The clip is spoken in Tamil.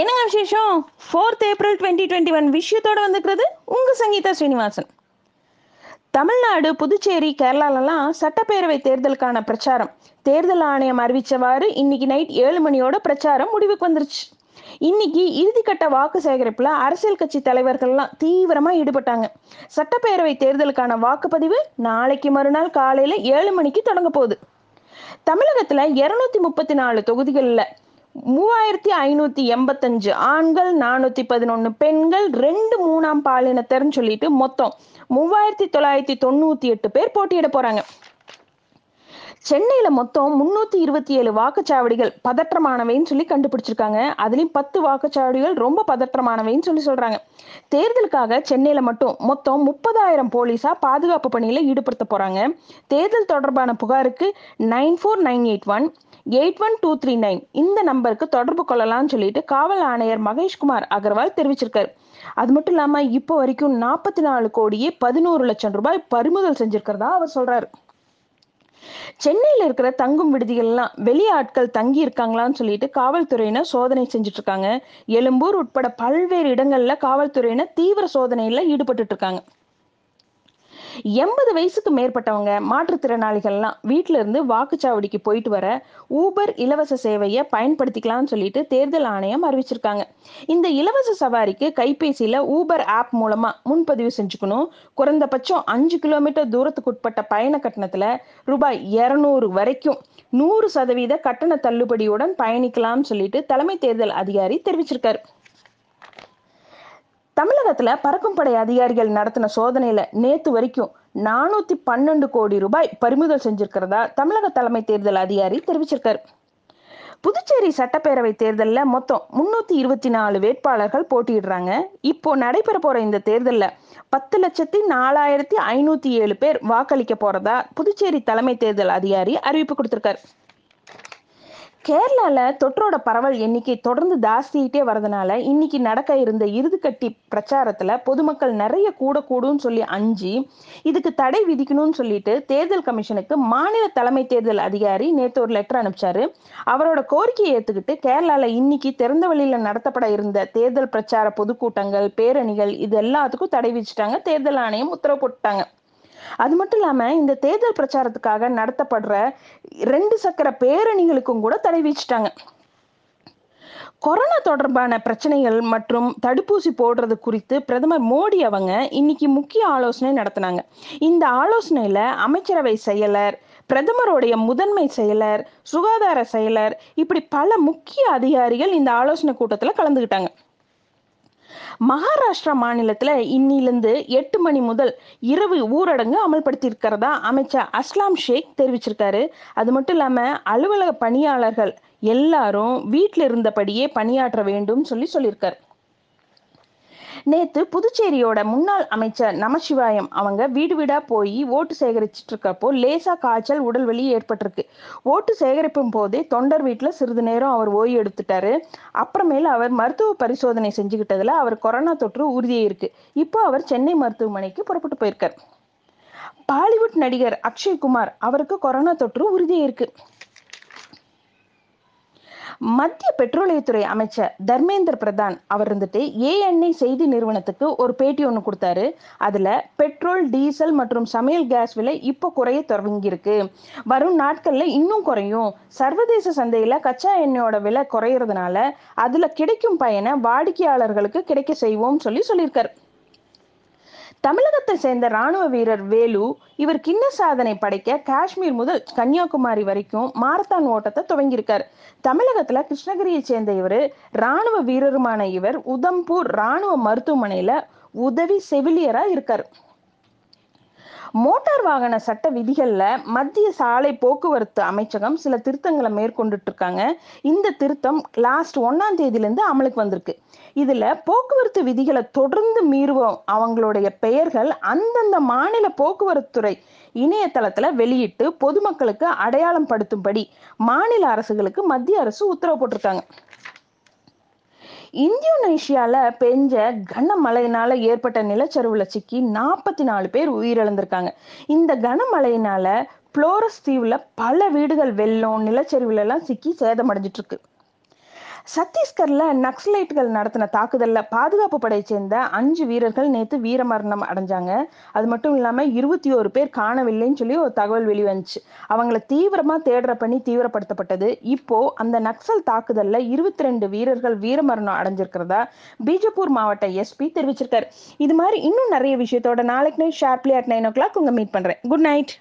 என்னங்க விசேஷம்? 4th April 2021 விஷயத்தோடு வந்துக்கிறது உங்கள் சங்கீதா ஸ்ரீனிவாசன். தமிழ்நாடு, புதுச்சேரி, கேரளாலெல்லாம் சட்டப்பேரவை தேர்தலுக்கான பிரச்சாரம் தேர்தல் ஆணையம் அறிவிச்சவாறு இன்னைக்கு நைட் 7 மணியோட பிரச்சாரம் முடிவுக்கு வந்துருச்சு. இன்னைக்கு இறுதிக்கட்ட வாக்கு சேகரிப்புல அரசியல் கட்சி தலைவர்கள்லாம் தீவிரமா ஈடுபட்டாங்க. சட்டப்பேரவை தேர்தலுக்கான வாக்குப்பதிவு நாளைக்கு மறுநாள் காலையில 7 மணிக்கு தொடங்க போகுது. தமிழகத்துல 234 தொகுதிகள்ல 3585 ஆண்கள், 411 பெண்கள், 2 3ஆம் பாலினத்தர்ன்னு சொல்லிட்டு மொத்தம் 3998 பேர் போட்டியிட போறாங்க. சென்னையில மொத்தம் 327 வாக்குச்சாவடிகள் பதற்றமானவைன்னு சொல்லி கண்டுபிடிச்சிருக்காங்க. அதுலயும் 10 வாக்குச்சாவடிகள் ரொம்ப பதற்றமானவைன்னு சொல்லி சொல்றாங்க. தேர்தலுக்காக சென்னையில மட்டும் மொத்தம் 30,000 போலீஸா பாதுகாப்பு பணியில ஈடுபடுத்த போறாங்க. தேர்தல் தொடர்பான புகாருக்கு 9498181239 இந்த நம்பருக்கு தொடர்பு கொள்ளலாம்னு சொல்லிட்டு காவல் ஆணையர் மகேஷ் குமார் அகர்வால் தெரிவிச்சிருக்காரு. அது மட்டும் இல்லாம இப்போ வரைக்கும் 44,11,00,000 ரூபாய் பறிமுதல் செஞ்சிருக்கிறதா அவர் சொல்றாரு. சென்னையில இருக்கிற தங்கும் விடுதிகள்லாம் வெளியாட்கள் தங்கி இருக்காங்களான்னு சொல்லிட்டு காவல்துறையினர் சோதனை செஞ்சுட்டு இருக்காங்க. எழும்பூர் உட்பட பல்வேறு இடங்கள்ல காவல்துறையினர் தீவிர சோதனையில ஈடுபட்டு இருக்காங்க. 80 வயசுக்கு மேற்பட்டவங்க, மாற்றுத்திறனாளிகள்லாம் வீட்டுல இருந்து வாக்குச்சாவடிக்கு போயிட்டு வர ஊபர் இலவச சேவையை பயன்படுத்திக்கலாம்னு சொல்லிட்டு தேர்தல் ஆணையம் அறிவிச்சிருக்காங்க. இந்த இலவச சவாரிக்கு கைபேசியில ஊபர் ஆப் மூலமா முன்பதிவு செஞ்சுக்கணும். குறைந்தபட்சம் 5 கிலோமீட்டர் தூரத்துக்கு உட்பட்ட பயண கட்டணத்துல ரூபாய் 200 வரைக்கும் 100% கட்டண தள்ளுபடியுடன் பயணிக்கலாம்னு சொல்லிட்டு தலைமை தேர்தல் அதிகாரி தெரிவிச்சிருக்காரு. தமிழகத்துல பறக்கும் படை அதிகாரிகள் நடத்தின சோதனையில நேத்து வரைக்கும் 412 கோடி ரூபாய் பறிமுதல் செஞ்சிருக்கிறதா தமிழக தலைமை தேர்தல் அதிகாரி தெரிவிச்சிருக்காரு. புதுச்சேரி சட்டப்பேரவை தேர்தலில் மொத்தம் 324 வேட்பாளர்கள் போட்டியிடுறாங்க. இப்போ நடைபெற போற இந்த தேர்தலில் 10,04,507 பேர் வாக்களிக்க போறதா புதுச்சேரி தலைமை தேர்தல் அதிகாரி அறிவிப்பு கொடுத்திருக்காரு. கேரளால தொற்றோட பரவல் எண்ணிக்கை தொடர்ந்து ஜாஸ்தியிட்டே வரதுனால இன்னைக்கு நடக்க இருந்த இறுதிக்கட்டி பிரச்சாரத்துல பொதுமக்கள் நிறைய கூடுன்னு சொல்லி அஞ்சி இதுக்கு தடை விதிக்கணும்னு சொல்லிட்டு தேர்தல் கமிஷனுக்கு மாநில தலைமை தேர்தல் அதிகாரி நேற்று ஒரு லெட்டர் அனுப்பிச்சாரு. அவரோட கோரிக்கையை ஏத்துக்கிட்டு கேரளால இன்னைக்கு திறந்த வெளியில நடத்தப்பட இருந்த தேர்தல் பிரச்சார பொதுக்கூட்டங்கள், பேரணிகள் இது எல்லாத்துக்கும் தடை விதிச்சிட்டாங்க. தேர்தல் ஆணையம் உத்தரவு போட்டுட்டாங்க. அது மட்டும் இல்லாம இந்த தேர்தல் பிரச்சாரத்துக்காக நடத்தப்படுற 2 சக்கர பேரணிகளுக்கும் கூட தடை விதிச்சிட்டாங்க. கொரோனா தொடர்பான பிரச்சனைகள் மற்றும் தடுப்பூசி போடுறது குறித்து பிரதமர் மோடி அவங்க இன்னைக்கு முக்கிய ஆலோசனை நடத்தினாங்க. இந்த ஆலோசனையில அமைச்சரவை செயலர், பிரதமருடைய முதன்மை செயலர், சுகாதார செயலர் இப்படி பல முக்கிய அதிகாரிகள் இந்த ஆலோசனை கூட்டத்துல கலந்துகிட்டாங்க. மகாராஷ்டிரா மாநிலத்துல இன்னிலிருந்து 8 மணி முதல் இரவு ஊரடங்கு அமல்படுத்தி இருக்கிறதா அமைச்சர் அஸ்லாம் ஷேக் தெரிவிச்சிருக்காரு. அது மட்டும் இல்லாம அலுவலக பணியாளர்கள் எல்லாரும் வீட்டில இருந்தபடியே பணியாற்ற வேண்டும் சொல்லியிருக்காரு. நேத்து புதுச்சேரியோட முன்னாள் அமைச்சர் நமசிவாயம் அவங்க வீடு வீடா போய் ஓட்டு சேகரிச்சுட்டு இருக்கப்போ லேசா காய்ச்சல், உடல் வலி ஏற்பட்டிருக்கு. ஓட்டு சேகரிப்பும் போதே தொண்டர் வீட்டுல சிறிது நேரம் அவர் ஓய்வு எடுத்துட்டாரு. அப்புறமேல அவர் மருத்துவ பரிசோதனை செஞ்சுக்கிட்டதுல அவர் கொரோனா தொற்று உறுதியாயிருக்கு. இப்போ அவர் சென்னை மருத்துவமனைக்கு புறப்பட்டு போயிருக்கார். பாலிவுட் நடிகர் அக்ஷய் குமார் அவருக்கு கொரோனா தொற்று உறுதியாயிருக்கு. மத்திய பெட்ரோலியத்துறை அமைச்சர் தர்மேந்திர பிரதான் அவர் ஏஎன்ஐ செய்தி நிறுவனத்துக்கு ஒரு பேட்டி ஒன்று கொடுத்தாரு. அதுல பெட்ரோல், டீசல் மற்றும் சமையல் கேஸ் விலை இப்போ குறைய தொடங்கியிருக்கு, வரும் நாட்கள்ல இன்னும் குறையும், சர்வதேச சந்தையில கச்சா எண்ணெயோட விலை குறையறதுனால அதுல கிடைக்கும் பயனை வாடிக்கையாளர்களுக்கு கிடைக்க செய்வோம் சொல்லியிருக்காரு. தமிழகத்தை சேர்ந்த ராணுவ வீரர் வேலு இவர் கின்னஸ் சாதனை படைக்க காஷ்மீர் முதல் கன்னியாகுமரி வரைக்கும் மாரத்தான் ஓட்டத்தை துவங்கியிருக்கார். தமிழகத்துல கிருஷ்ணகிரியை சேர்ந்த இவர் ராணுவ வீரருமான இவர் உதம்பூர் ராணுவ மருத்துவமனையில உதவி செவிலியரா இருக்கார். மோட்டார் வாகன சட்ட விதிகள்ல மத்திய சாலை போக்குவரத்து அமைச்சகம் சில திருத்தங்களை மேற்கொண்டுட்டு இருக்காங்க. இந்த திருத்தம் லாஸ்ட் 1ஆம் தேதியிலிருந்து அமலுக்கு வந்திருக்கு. இதுல போக்குவரத்து விதிகளை தொடர்ந்து மீறுவோம் அவங்களுடைய பெயர்கள் அந்தந்த மாநில போக்குவரத்து துறை இணையதளத்துல வெளியிட்டு பொதுமக்களுக்கு அடையாளம் படுத்தும்படி மாநில அரசுகளுக்கு மத்திய அரசு உத்தரவு போட்டிருக்காங்க. இந்தோனேஷியால பெஞ்ச கனமழையினால ஏற்பட்ட நிலச்சரிவுல சிக்கி 44 பேர் உயிரிழந்திருக்காங்க. இந்த கனமழையினால புளோரஸ் தீவுல பல வீடுகள் வெள்ளம், நிலச்சரிவுல எல்லாம் சிக்கி சேதமடைஞ்சிட்டு இருக்கு. சத்தீஸ்கர்ல நக்சலைட்டுகள் நடத்தின தாக்குதல்ல பாதுகாப்பு படையை சேர்ந்த 5 வீரர்கள் நேற்று வீரமரணம் அடைஞ்சாங்க. அது மட்டும் இல்லாம 21 பேர் காணவில்லைன்னு சொல்லி ஒரு தகவல் வெளிவந்துச்சு. அவங்களை தீவிரமா தேடுற பணி தீவிரப்படுத்தப்பட்டது. இப்போ அந்த நக்சல் தாக்குதல்ல 22 வீரர்கள் வீரமரணம் அடைஞ்சிருக்கிறதா பிஜப்பூர் மாவட்ட எஸ்பி தெரிவிச்சிருக்காரு. இது மாதிரி இன்னும் நிறைய விஷயத்தோட நாளைக்கு நைட் ஷார்ப்லி at 9 o'clock உங்க மீட் பண்றேன். Good night.